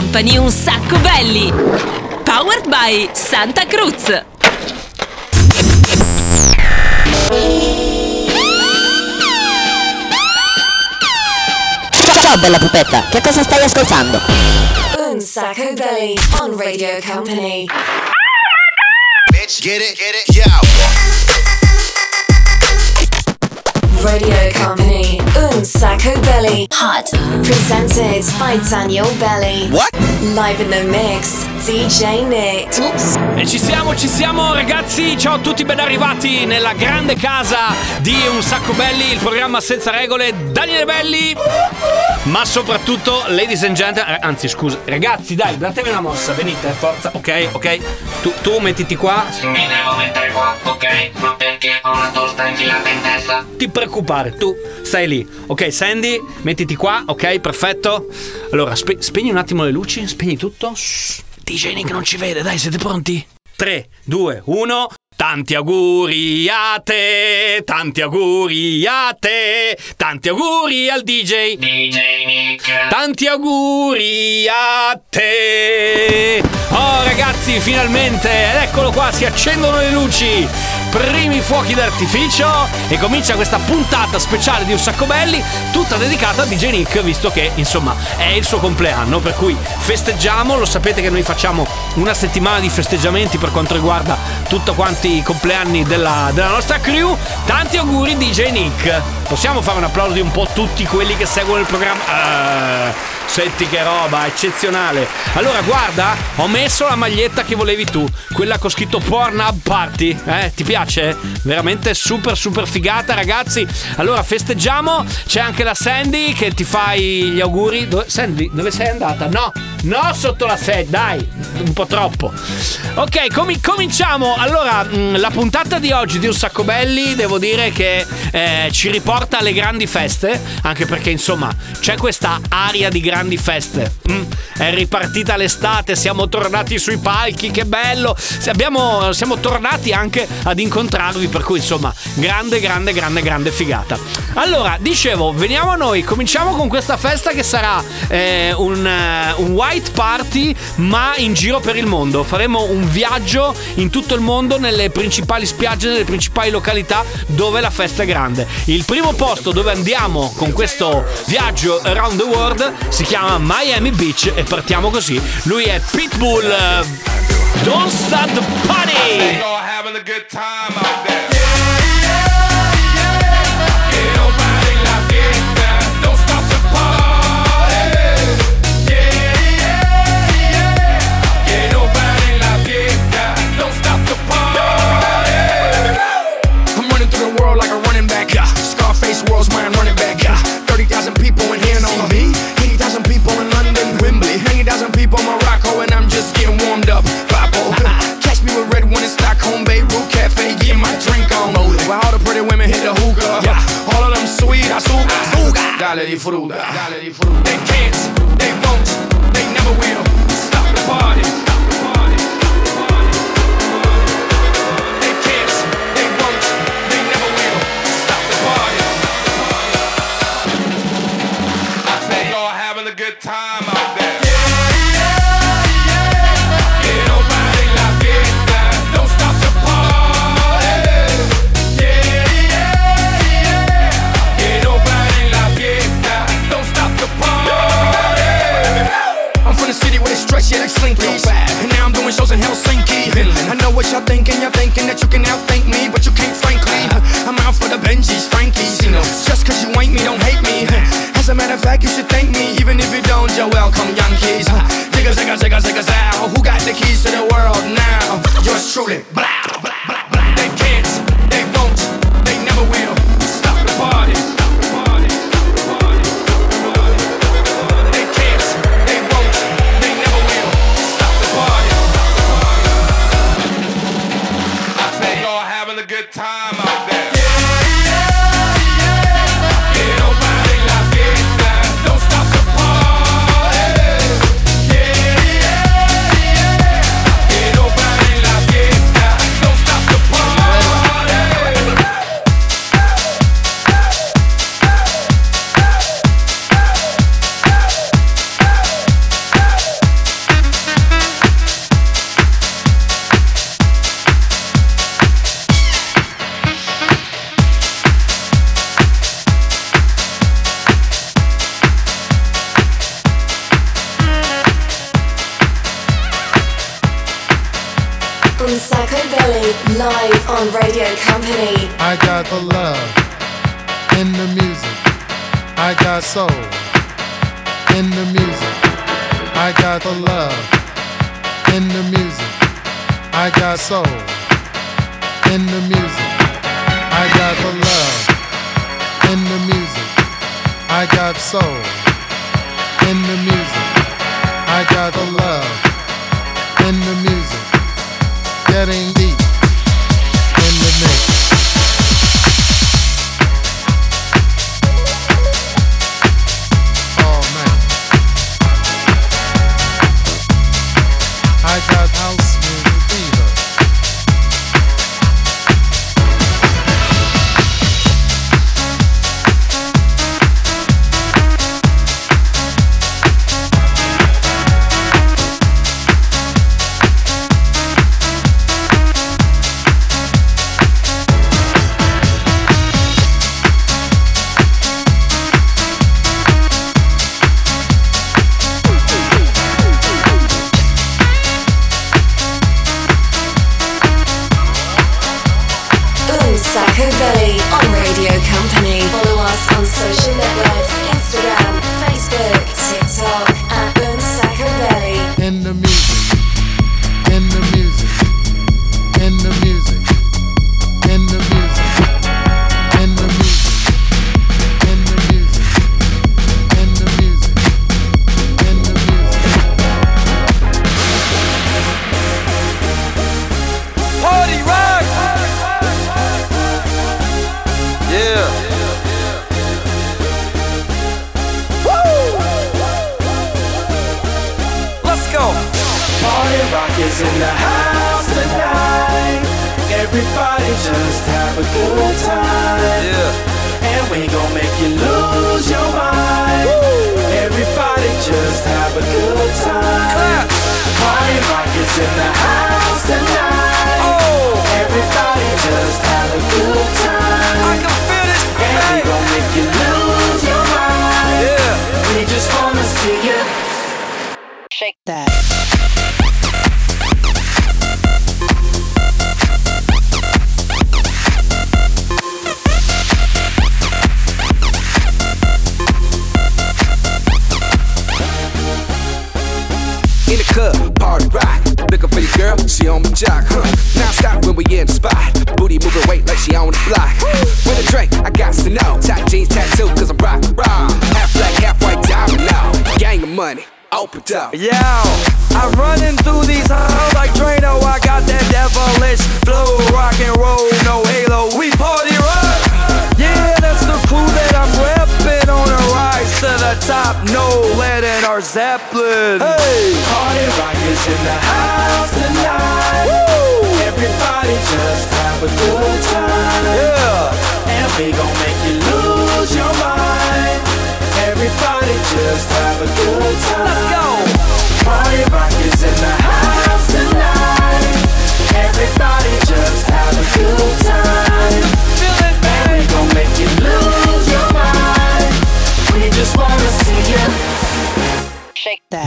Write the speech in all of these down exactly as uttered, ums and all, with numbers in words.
Company, un sacco belli. Powered by Santa Cruz. Ciao bella pupetta, che cosa stai ascoltando? Un sacco belli on Radio Company. Bitch, get it, get it, yo. Radio Company, Un Sacco Belli, hot, presented by Daniele Belli. What? Live in the mix, D J Nick. Oops. E ci siamo, ci siamo ragazzi, ciao a tutti, ben arrivati nella grande casa di Un Sacco Belli, il programma senza regole, Daniele Belli. Ma soprattutto, ladies and gentlemen, anzi scusa, ragazzi dai, datemi una mossa, venite, forza, ok, ok, tu, tu mettiti qua. Mi devo mettere qua, ok, ma perché ho una tosta infilata in testa? Ti preoccupare, tu stai lì, ok Sandy, mettiti qua, ok, perfetto. Allora, spe- spegni un attimo le luci, spegni tutto. Shh, D J Nick non ci vede, dai, siete pronti? tre, due, uno... Tanti auguri a te, tanti auguri a te, tanti auguri al D J D J Nick, tanti auguri a te. Oh ragazzi, finalmente, eccolo qua, si accendono le luci, primi fuochi d'artificio e comincia questa puntata speciale di Un Sacco Belli, tutta dedicata a D J Nick, visto che insomma è il suo compleanno, per cui festeggiamo. Lo sapete che noi facciamo una settimana di festeggiamenti per quanto riguarda tutto quanti i compleanni della, della nostra crew. Tanti auguri D J Nick. Possiamo fare un applauso di un po' tutti quelli che seguono il programma? Uh, senti che roba, eccezionale. Allora guarda, ho messo la maglietta che volevi tu, quella che ho scritto Pornhub Party, eh, ti piace? Veramente super super figata ragazzi. Allora festeggiamo. C'è anche la Sandy che ti fa gli auguri. Dove, Sandy, dove sei andata? No, no, sotto la sedia, dai, un po' troppo. Ok, com- cominciamo. Allora la puntata di oggi di Un Sacco Belli devo dire che eh, ci riporta alle grandi feste, anche perché insomma c'è questa aria di grandi feste. mm, È ripartita l'estate, siamo tornati sui palchi, che bello. Abbiamo, siamo tornati anche ad incontrarvi, per cui insomma grande grande grande grande figata. Allora dicevo, veniamo a noi, cominciamo con questa festa che sarà eh, un, un white party ma in giro per il mondo. Faremo un viaggio in tutto il mondo, nelle principali spiagge, nelle principali località dove la festa è grande. Il primo posto dove andiamo con questo viaggio around the world si chiama Miami Beach e partiamo così. Lui è Pitbull, uh, Don't Stop the Party. World's my running back, yeah. thirty thousand people in here, no me. eighty thousand people in London, Wembley. ninety thousand people in Morocco, and I'm just getting warmed up. Babo. Catch me with red one in Stockholm, Beirut Cafe, getting my drink on. While all the pretty women hit the hookah, yeah. All of them sweet, I suga, suga. Dale di fruta. Dale di fruta. They can't, they won't, they never will. Stop the party. Stop the party. Stop the party. They can't, they won't, they never will. Stop the party. Time out there. Yeah, they slink real bad. And now I'm doing shows in Helsinki, Finland. I know what y'all thinking, y'all thinking that you can outthink me, but you can't frankly. I'm out for the Benjis, Frankies, you know. Just cause you ain't me, don't hate me. As a matter of fact, you should thank me. Even if you don't, you're welcome, Yankees. Digga, digga, digga, digga, out. Who got the keys to the world now? Yours truly, blah, blah, blah, blah. They can't, they won't, they never will. Stop the party. Time out there. Live on Radio Company. I got the love in the music. I got soul in the music. I got the love in the music. I got soul in the music. I got the love in the music. I got soul in the music. I got the love in the music. Getting deep in the mix. Oh man, I got house music fever.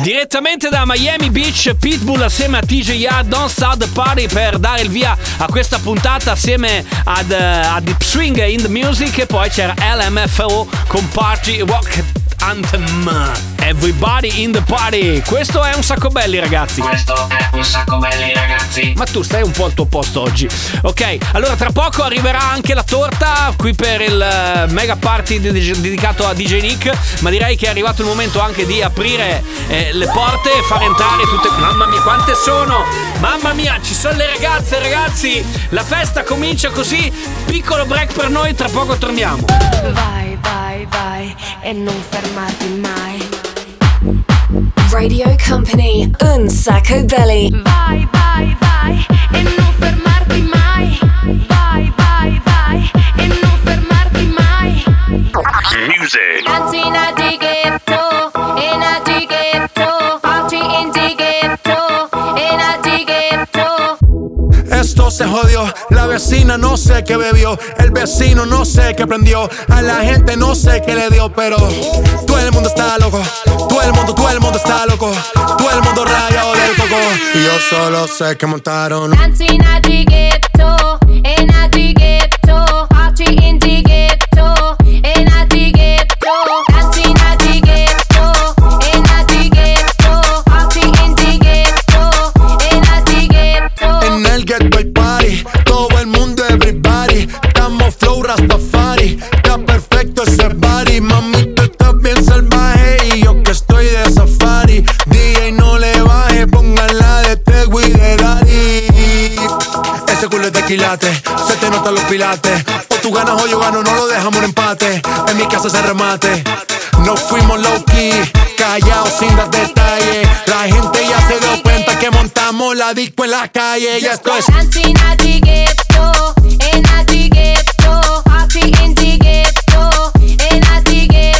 Direttamente da Miami Beach, Pitbull assieme a D J Don't Sad Party per dare il via a questa puntata assieme ad, uh, a Deep Swing in the Music, e poi c'era L M F A O con Party Rock Anthem. Everybody in the Party. Questo è Un Sacco Belli, ragazzi. Questo è Un Sacco Belli, ragazzi. Ma tu stai un po' al tuo posto oggi. Ok, allora tra poco arriverà anche la torta qui per il mega party dedicato a D J Nick, ma direi che è arrivato il momento anche di aprire eh, le porte e far entrare tutte. Mamma mia, quante sono! Mamma mia, ci sono le ragazze, ragazzi! La festa comincia così. Piccolo break per noi, tra poco torniamo. Vai, vai, vai e non fermarti mai. Radio Company, Un Sacco Belli. Vai, vai, vai e non fermarti mai. Vai, vai, vai e non fermarti mai. Music. Anzi in adighetto, in adighetto, oggi in adighetto, in adighetto. Esto se jodió, la vecina no sé qué bebió, el vecino no sé qué prendió, a la gente no sé qué le dio, pero todo el mundo está loco. Todo el mundo, todo el mundo está loco. Todo el mundo rayado del coco. Y yo solo sé que montaron. Dancing at the ghetto. pilates. O tú ganas o yo gano, no lo dejamos en empate. En mi casa se remate. Nos fuimos low key, callados sin dar detalles. La gente ya se dio cuenta que montamos la disco en la calle. Y esto es dancing at the ghetto, en at the ghetto, happy in the ghetto, en at the ghetto.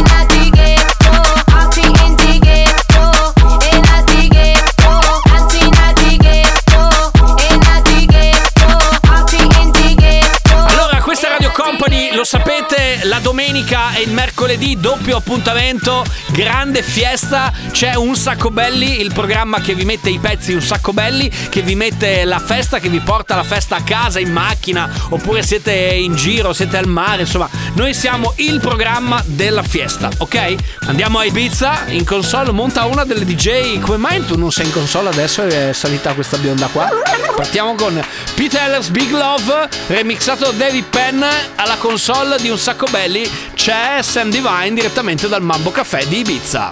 Lo sapete, la domenica e il mercoledì doppio appuntamento, grande fiesta, c'è Un Sacco Belli, il programma che vi mette i pezzi Un Sacco Belli, che vi mette la festa, che vi porta la festa a casa, in macchina, oppure siete in giro, siete al mare, insomma, noi siamo il programma della fiesta, ok? Andiamo a Ibiza, in console monta una delle D J, come mai tu non sei in console adesso, è salita questa bionda qua? Partiamo con Pete Eller's Big Love, remixato da David Penn, alla console di Un Sacco Belli c'è Sam Divine direttamente dal Mambo Caffè di Ibiza.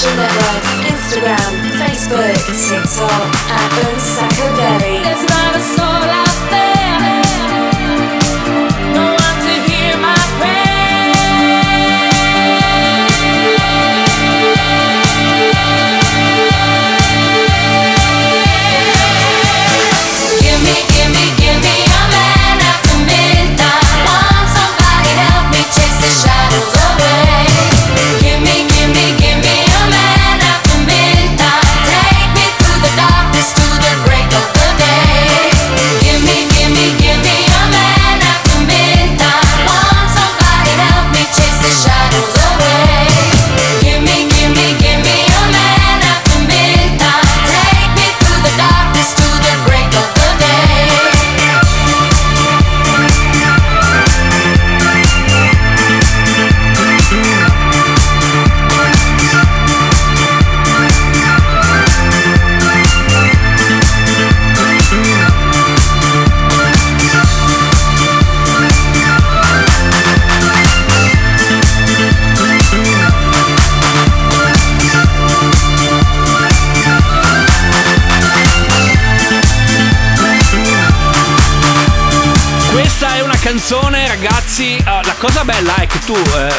social networks, Instagram, Facebook, TikTok, at Un Sacco Belli. There's not a soul out there, no one to hear my prayer. Give me, give me, give me a man after midnight. Want somebody help me chase the shadows away. Give me, give me, give me a man after midnight. Take me through the darkness to the break of the day. Give me, give me, give me a man after midnight. Want somebody help me chase the shadows away. Give me, give me, give me a man after midnight. Take me through the darkness to the break of the day. Questa è una canzone, ragazzi. Uh, la cosa bella è che tu uh,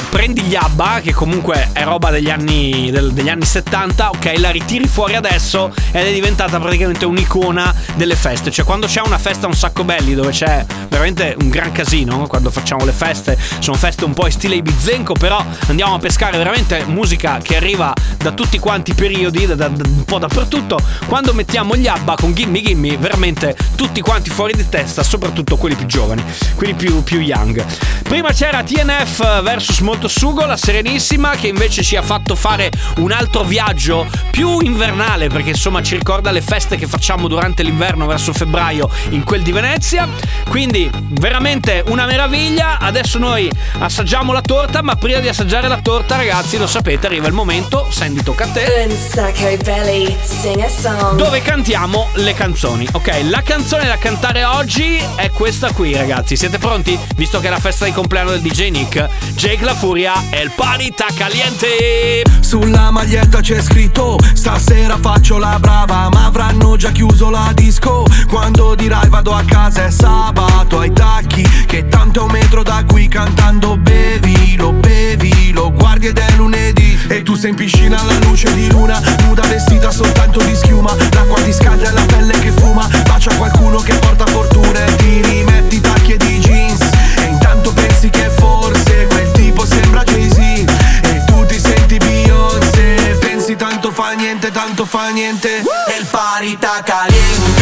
prendi gli ABBA, che comunque è roba degli anni del, degli anni settanta, ok, la ritiri fuori adesso ed è diventata praticamente un'icona delle feste. Cioè, quando c'è una festa Un Sacco Belli, dove c'è veramente un gran casino, quando facciamo le feste, sono feste un po' in stile ibizenco, però andiamo a pescare veramente musica che arriva da tutti quanti i periodi, da, da, da, un po' dappertutto. Quando mettiamo gli ABBA con Gimme Gimme, veramente tutti quanti fuori di testa, soprattutto quelli più giovani, quindi più, più young. Prima c'era T N F versus Motosugo, la Serenissima, che invece ci ha fatto fare un altro viaggio più invernale, perché insomma ci ricorda le feste che facciamo durante l'inverno verso febbraio in quel di Venezia. Quindi veramente una meraviglia. Adesso noi assaggiamo la torta, ma prima di assaggiare la torta, ragazzi, lo sapete, arriva il momento Sandy, tocca a te, Un Sacco Belli Sing a Song, dove cantiamo le canzoni. Ok, la canzone da cantare oggi è questa qui. Ragazzi, siete pronti? Visto che è la festa di compleanno del D J Nick, Jake la Furia e il parita caliente. Sulla maglietta c'è scritto stasera faccio la brava, ma avranno già chiuso la disco. Quando dirai vado a casa è sabato, ai tacchi che tanto è un metro da qui. Cantando bevi, lo bevi, lo guardi ed è lunedì e tu sei in piscina alla luce di luna, nuda vestita soltanto di schiuma. L'acqua ti scalda e la pelle che fuma, bacia qualcuno che porta fortuna e ti rimetti di tacchi e di jeans. E intanto pensi che forse quel tipo sembra Jay-Z e tu ti senti Beyoncé. Pensi tanto fa niente, tanto fa niente. E il parita caliente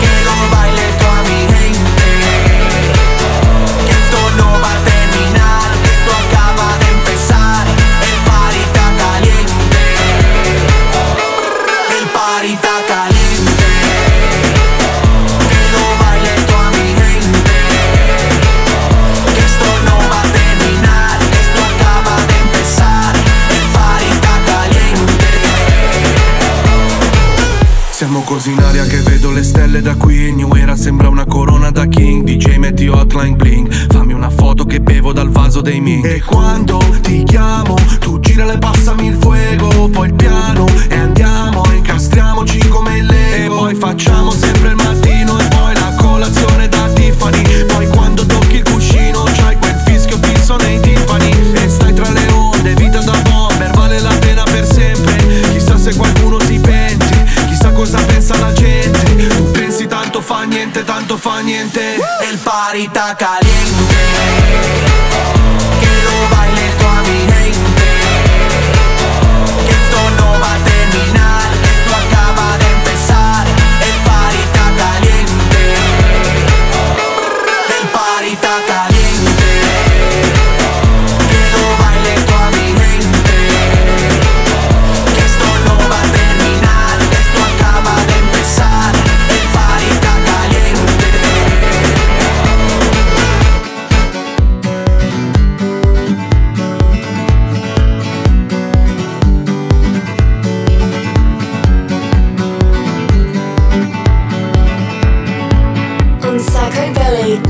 che lo baila il tuo ambiente, che esto no va a terminar, que esto acaba de empezar. El parita caliente, el parita caliente. Siamo così in aria che vedo le stelle da qui. New Era sembra una corona da king. D J metti hotline bling, fammi una foto che bevo dal vaso dei Mink. E quando ti chiamo tu gira e passami il fuego, poi il piano e andiamo, incastriamoci come il Lego. E poi facciamo sempre il mattino e poi la colazione da Tiffany. Poi quando tocchi il cuscino c'hai quel fischio fisso nei timpani. E stai tra le onde, vita da bomber, vale la pena per sempre. Chissà se qualcuno si pente, cosa pensa la gente. Tu pensi tanto fa niente, tanto fa niente. E il parita caliente che lo baila il tuo ambiente, que esto no va a terminar, que esto acaba de empezar. El parita caliente, el parita caliente.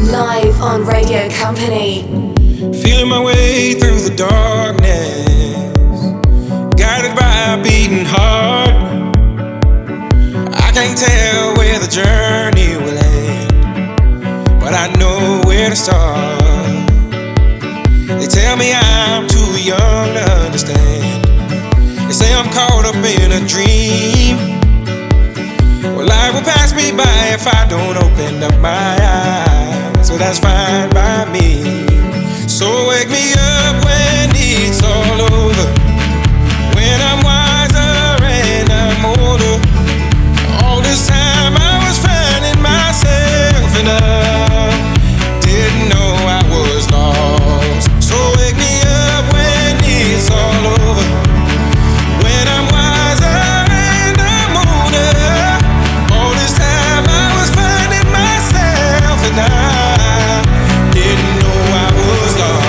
Live on Radio Company. Feeling my way through the darkness, getting hard. I can't tell where the journey will end, but I know where to start. They tell me I'm too young to understand. They say I'm caught up in a dream. Well, life will pass me by if I don't open up my eyes. So that's fine by me. So wake me up when it's all over, when I'm wiser and I'm older. All this time I was finding myself and I didn't know I was lost. So wake me up when it's all over, when I'm wiser and I'm older. All this time I was finding myself and I didn't know I was lost.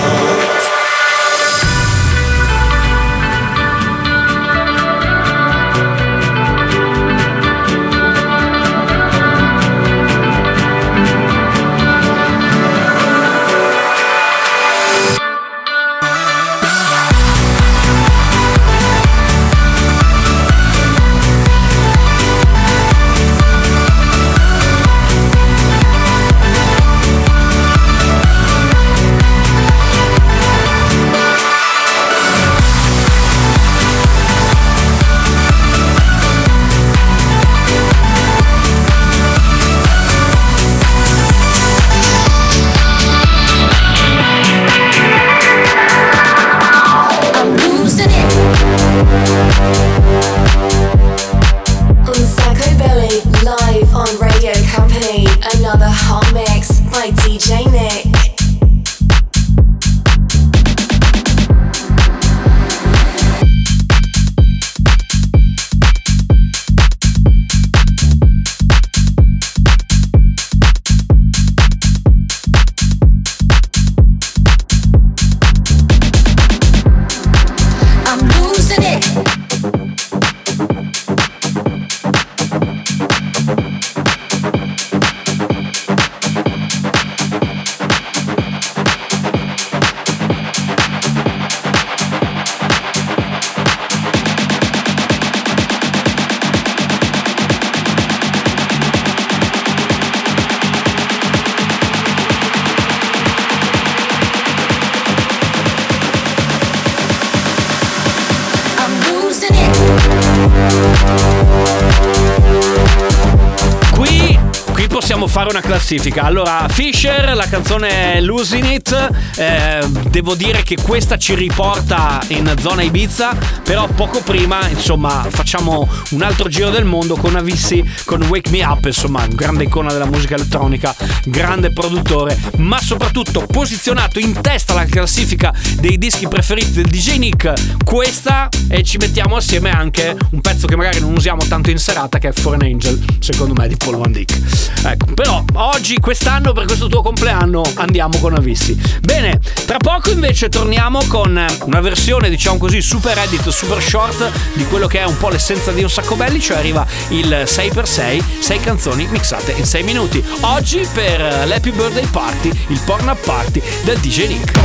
Fare una classifica. Allora, Fisher, la canzone Losing It, eh, devo dire che questa ci riporta in zona Ibiza, però poco prima, insomma, facciamo un altro giro del mondo con Avicii, con Wake Me Up, insomma, grande icona della musica elettronica, grande produttore, ma soprattutto posizionato in testa alla classifica dei dischi preferiti del D J Nick, questa, e ci mettiamo assieme anche un pezzo che magari non usiamo tanto in serata, che è Foreign Angel, secondo me, di Paul Van Dyk. Ecco, però oggi, quest'anno, per questo tuo compleanno, andiamo con Avicii. Bene, tra poco invece torniamo con una versione, diciamo così, super edit, super short di quello che è un po' l'essenza di Un Sacco Belli, cioè arriva il sei per sei, sei canzoni mixate in sei minuti. Oggi per l'Happy Birthday Party, il Porn Party del D J Nick.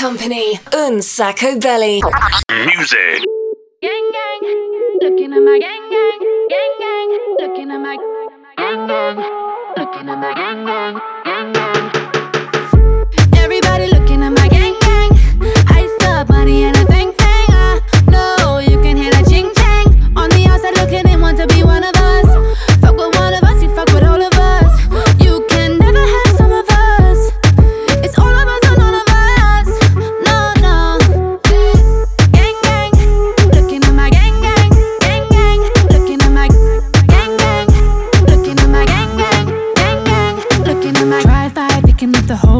Company, Un Sacco Belli. Music. Gang gang, looking at my gang gang, gang gang, looking at my gang gang, looking at my gang gang, gang gang. Everybody looking at my gang gang. I saw money and a bang bang. I know you can hear that ching chang. On the outside looking in, want to be one of us. Fuck with one of us, you fuck with all of us. You can never have some of us. It's all of us.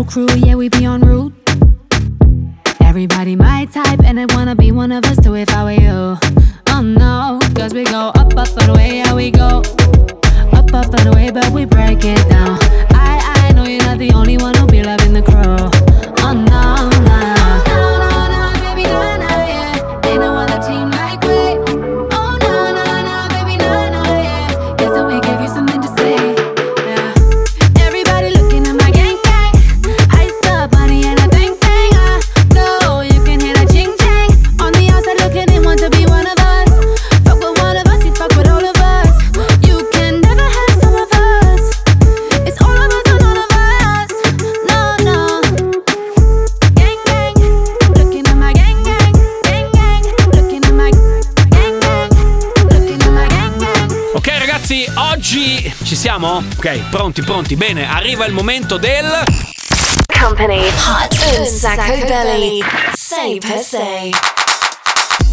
Crew, yeah, we be en route. Everybody my type, and I wanna be one of us too if I were you. Oh no, cause we go up, up, and away, yeah, we go up, up, and away, but we break it down. I, I know you're not the only one who be loving the crew. Oh no, no, no, no, no, baby, no, no, yeah, ain't no Oggi ci siamo? Ok, pronti, pronti, bene, arriva il momento del Company Hot Un Sacco Belli sei per sei.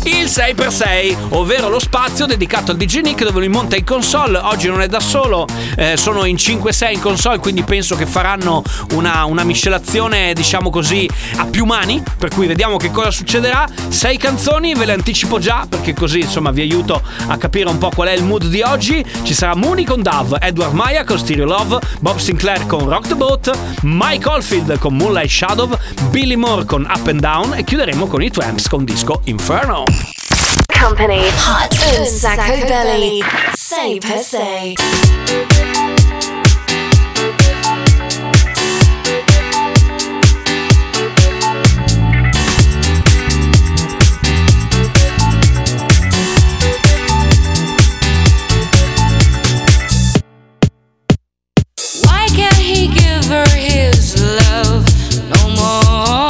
Il sei per sei, ovvero lo spazio dedicato al D J Nick, dove lui monta in console. Oggi non è da solo, eh, sono in cinque sei in console, quindi penso che faranno una, una miscelazione, diciamo così, a più mani. Per cui vediamo che cosa succederà. Sei canzoni, ve le anticipo già, perché così insomma vi aiuto a capire un po' qual è il mood di oggi. Ci sarà Mooney con Dove, Edward Maya con Stereo Love, Bob Sinclair con Rock the Boat, Mike Holfield con Moonlight Shadow, Billy Moore con Up and Down e chiuderemo con i Tramps con Disco Inferno. Company Hot Un Sacco Belli sei per sei. Why can't he give her his love no more?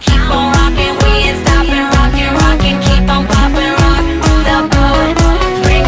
Keep on rocking, rocking, keep on popping, rock the boat. Bring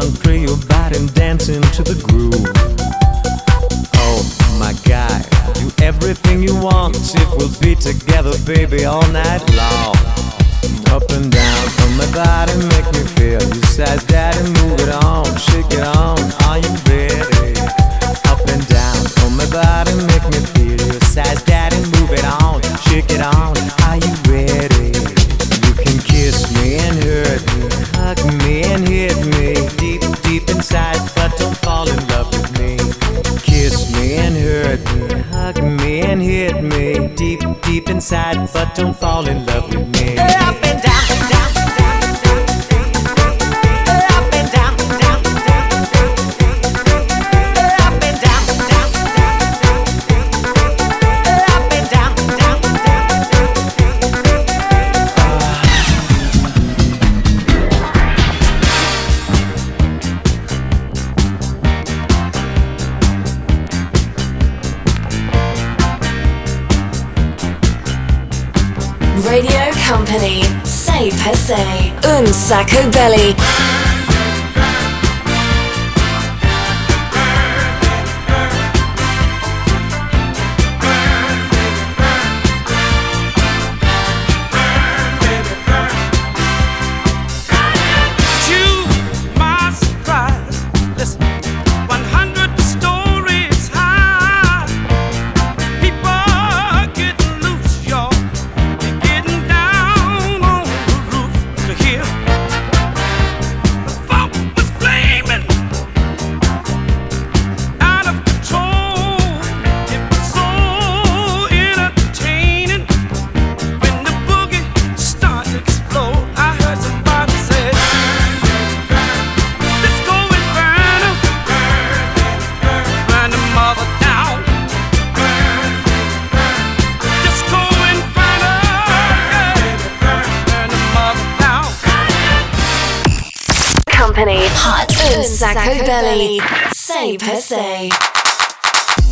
on, clear your body and dance into the groove. Oh my God, do everything you want. It will be together, baby, all night long. Up and down from my body, make me feel. You said that and move it on, shake it on, are you ready? Up and down from my body, make me feel. You said that and move it on, shake it on, are you ready? You can kiss me and hurt me, hug me and hit me, deep, deep inside, but don't fall in love with me. Kiss me and hurt me, hug me and hit me, deep, deep inside, but don't fall in love with me. Up and down, down, down, down, down. Up and down, down, down, down, down. Up and down, down, down, down, down. Up and down, down, down, down. Radio Company. Say per se. Un Sacco Belli.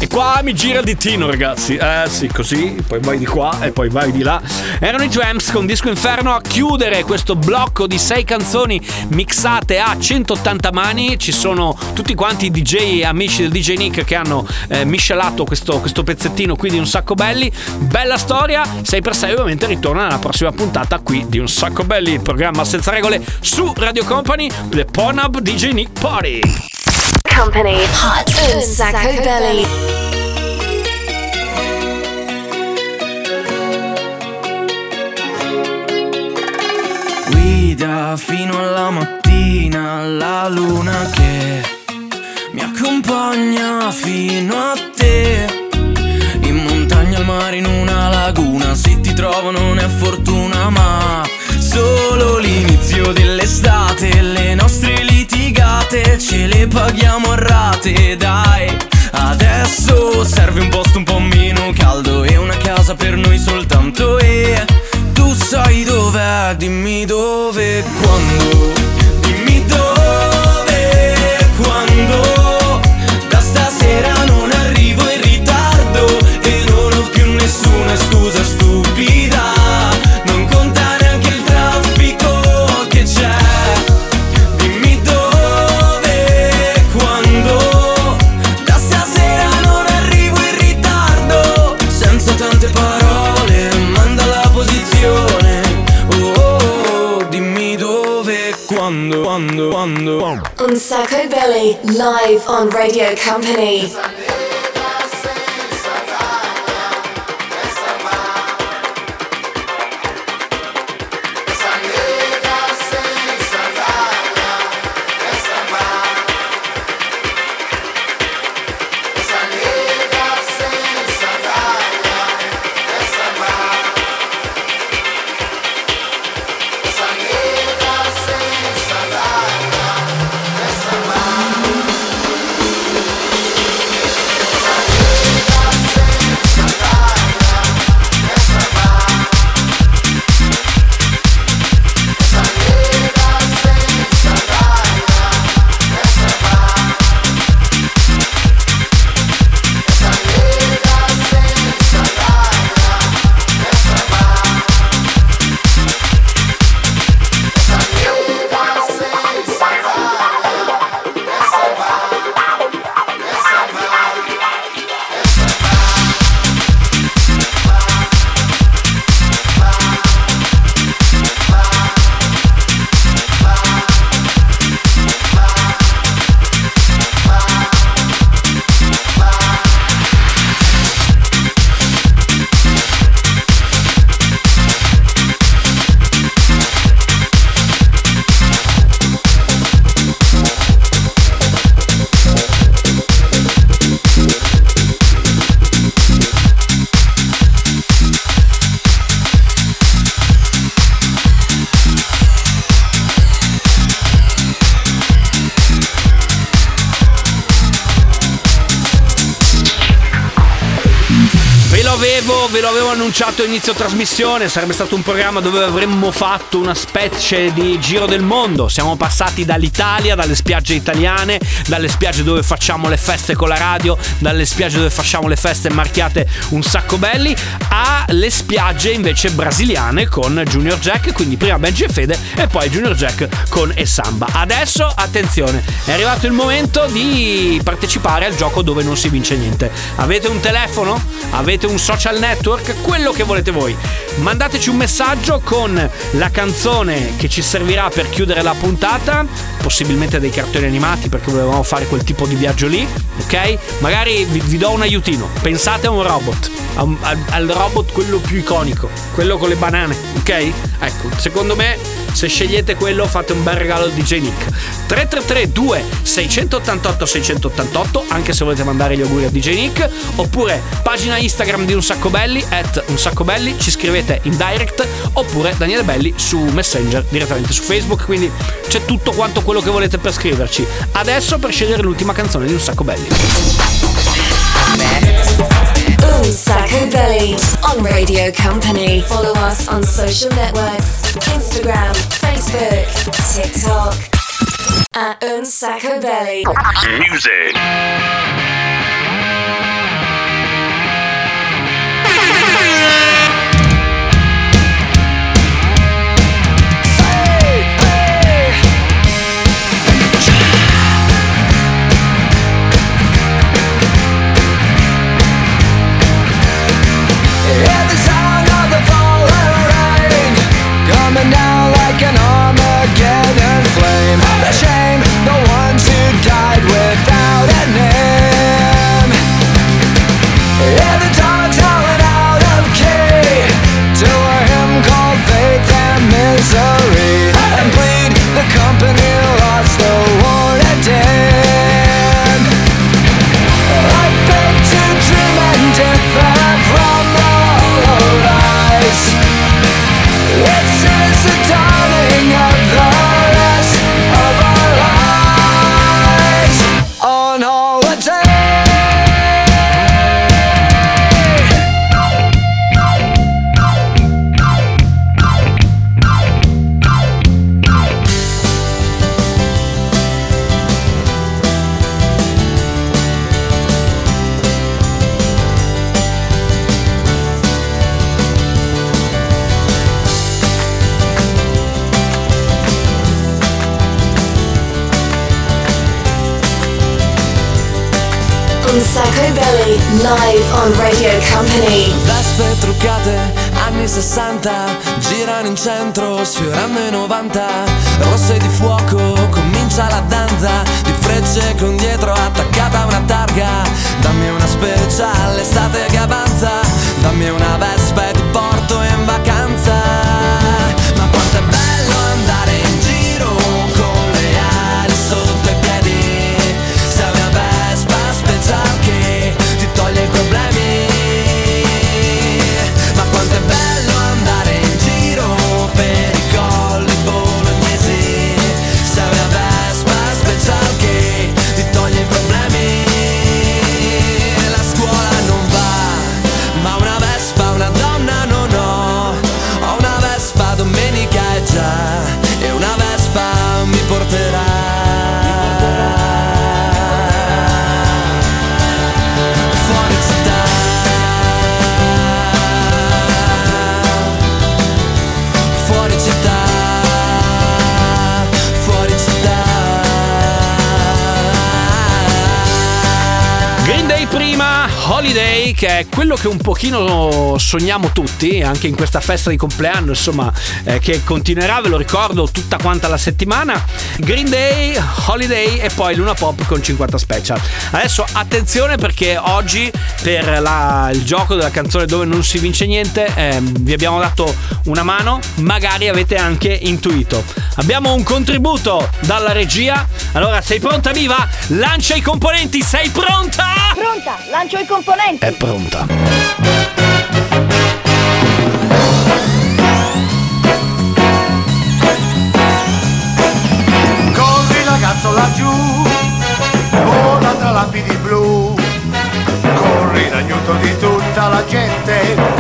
E qua mi gira il dittino, ragazzi. Eh sì, così, poi vai di qua e poi vai di là. Erano i Tramps con Disco Inferno a chiudere questo blocco di sei canzoni mixate a centottanta mani. Ci sono tutti quanti i D J amici del D J Nick che hanno eh, miscelato questo, questo pezzettino qui di Un Sacco Belli. Bella storia, sei per sei ovviamente ritorna nella prossima puntata qui di Un Sacco Belli, il programma senza regole su Radio Company, The Pornhub D J Nick Party Company. Hot Un Sacco Belli. Guida fino alla mattina la luna che mi accompagna fino a te. In montagna, al mare, in una laguna, se ti trovo non è fortuna ma solo l'inizio dell'estate. Le nostre litigate ce le paghiamo a rate, dai. Adesso serve un posto un po' meno caldo e una casa per noi soltanto. E tu sai dov'è, dimmi dove, quando. Dimmi dove, quando. Da stasera non arrivo in ritardo e non ho più nessuna scusa stupida. Un Sacco Belli, live on Radio Company. Io ve lo avevo annunciato inizio trasmissione, sarebbe stato un programma dove avremmo fatto una specie di giro del mondo. Siamo passati dall'Italia, dalle spiagge italiane, dalle spiagge dove facciamo le feste con la radio, dalle spiagge dove facciamo le feste marchiate Un Sacco Belli, alle spiagge invece brasiliane con Junior Jack. Quindi prima Benji e Fede e poi Junior Jack con E Samba. Adesso attenzione, è arrivato il momento di partecipare al gioco dove non si vince niente. Avete un telefono? Avete un social network? Quello che volete voi. Mandateci un messaggio con la canzone che ci servirà per chiudere la puntata, possibilmente dei cartoni animati, perché volevamo fare quel tipo di viaggio lì, ok? Magari vi, vi do un aiutino. Pensate a un robot, a un, a, al robot quello più iconico, quello con le banane, ok? Ecco, secondo me se scegliete quello fate un bel regalo al D J Nick. Tre tre tre due sei otto otto sei otto otto, anche se volete mandare gli auguri a D J Nick, oppure pagina Instagram di Un Sacco Belli, at Un Sacco Belli, ci scrivete in direct, oppure Daniele Belli su Messenger, direttamente su Facebook. Quindi c'è tutto quanto quello che volete per scriverci. Adesso per scegliere l'ultima canzone di Un Sacco Belli. Un Sacco Belli on Radio Company. Follow us on social networks, Instagram, Facebook, TikTok at Un Sacco Belli Music. Live on Radio Company. Veste truccate, anni sessanta, girano in centro, sfiorando i novanta. Rosse di fuoco, comincia la danza, di frecce con dietro attaccata a una targa. Dammi una speciale, l'estate che avanza, dammi una vespa e ti porto in vacanza. Ma quanto è bello andare in giro con le ali sotto i piedi, sei una vespa speciale che toglie i problemi. Ma quanto è bello andare in giro per i colli bolognesi, sei una Vespa special che ti toglie i problemi. La scuola non va, ma una Vespa, una donna non ho. Ho una Vespa, domenica è già, e una Vespa mi porterà. Holiday, che è quello che un pochino sogniamo tutti, anche in questa festa di compleanno, insomma, eh, che continuerà, ve lo ricordo, tutta quanta la settimana. Green Day, Holiday e poi Luna Pop con cinquanta Special. Adesso attenzione, perché oggi per la, il gioco della canzone dove non si vince niente, eh, vi abbiamo dato una mano, magari avete anche intuito. Abbiamo un contributo dalla regia. Allora, sei pronta, Viva? Lancia i componenti, sei pronta? Pronta, lancio i componenti. È pronta. Corri ragazzo laggiù, vola tra lampi di blu, corri in aiuto di tutta la gente.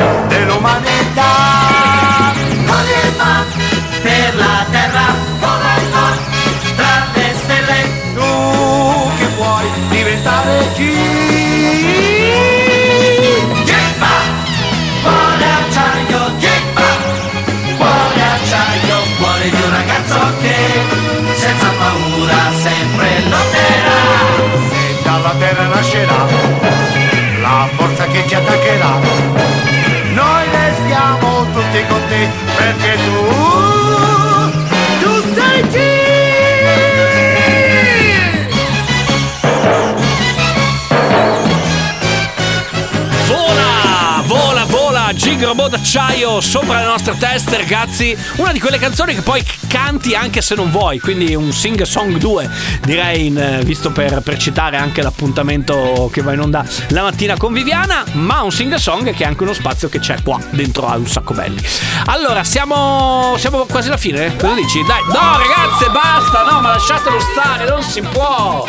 Chiodo d'acciaio sopra le nostre teste, ragazzi. Una di quelle canzoni che poi canti anche se non vuoi, quindi un sing song due, direi, in, visto per, per citare anche l'appuntamento che va in onda la mattina con Viviana, ma un sing song che è anche uno spazio che c'è qua dentro a Un Sacco Belli. Allora siamo, siamo quasi alla fine, cosa dici? Dai, no ragazze, basta, no, ma lasciatelo stare, non si può.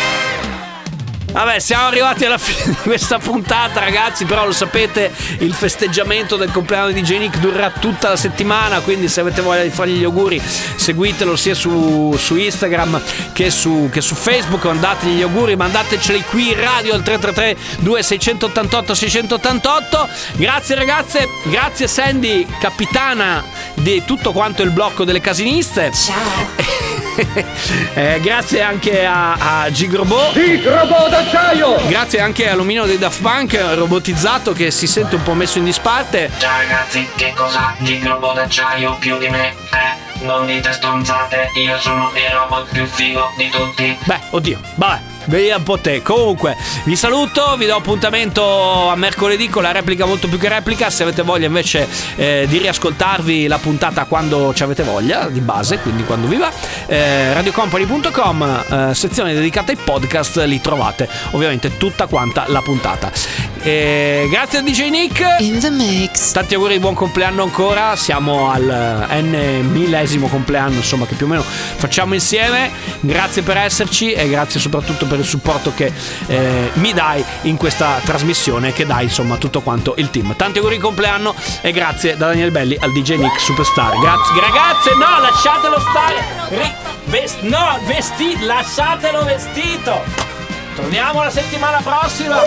Vabbè, siamo arrivati alla fine di questa puntata, ragazzi, però lo sapete, il festeggiamento del compleanno di D J Nick durerà tutta la settimana, quindi se avete voglia di fargli gli auguri seguitelo sia su, su Instagram che su, che su Facebook, mandategli gli auguri, mandateceli qui in radio al tre tre tre due sei otto otto sei otto otto. Grazie ragazze, grazie Sandy, capitana di tutto quanto il blocco delle casiniste. Ciao. Eh, grazie anche a, a Gigrobot Gigrobot d'acciaio. Grazie anche all'omino dei Daft Punk robotizzato che si sente un po' messo in disparte. Ciao ragazzi, che cosa? Gigrobot d'acciaio più di me? Eh? Non dite stronzate, io sono il robot più figo di tutti. Beh, oddio, vabbè, vedi un po' te. Comunque, vi saluto, vi do appuntamento a mercoledì con la replica molto più che replica. Se avete voglia invece eh, di riascoltarvi la puntata quando ci avete voglia, di base, quindi quando vi va, eh, radio company punto com, eh, sezione dedicata ai podcast, lì trovate ovviamente tutta quanta la puntata. E grazie a D J Nick. In the mix. Tanti auguri di buon compleanno ancora. Siamo al N millesimo compleanno, insomma, che più o meno facciamo insieme. Grazie per esserci e grazie soprattutto per il supporto che eh, mi dai in questa trasmissione, che dai insomma tutto quanto il team. Tanti auguri di compleanno e grazie da Daniele Belli al D J Nick Superstar. Grazie ragazze, no, lasciatelo stare. Vest- no, vestito, lasciatelo vestito. Torniamo la settimana prossima.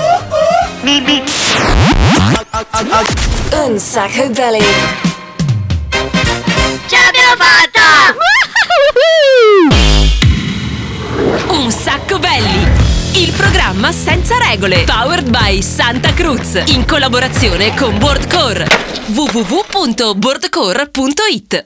Un sacco belli. Ce l'abbiamo fatta! Un sacco belli. Il programma senza regole. Powered by Santa Cruz. In collaborazione con Boardcore. w w w punto boardcore punto it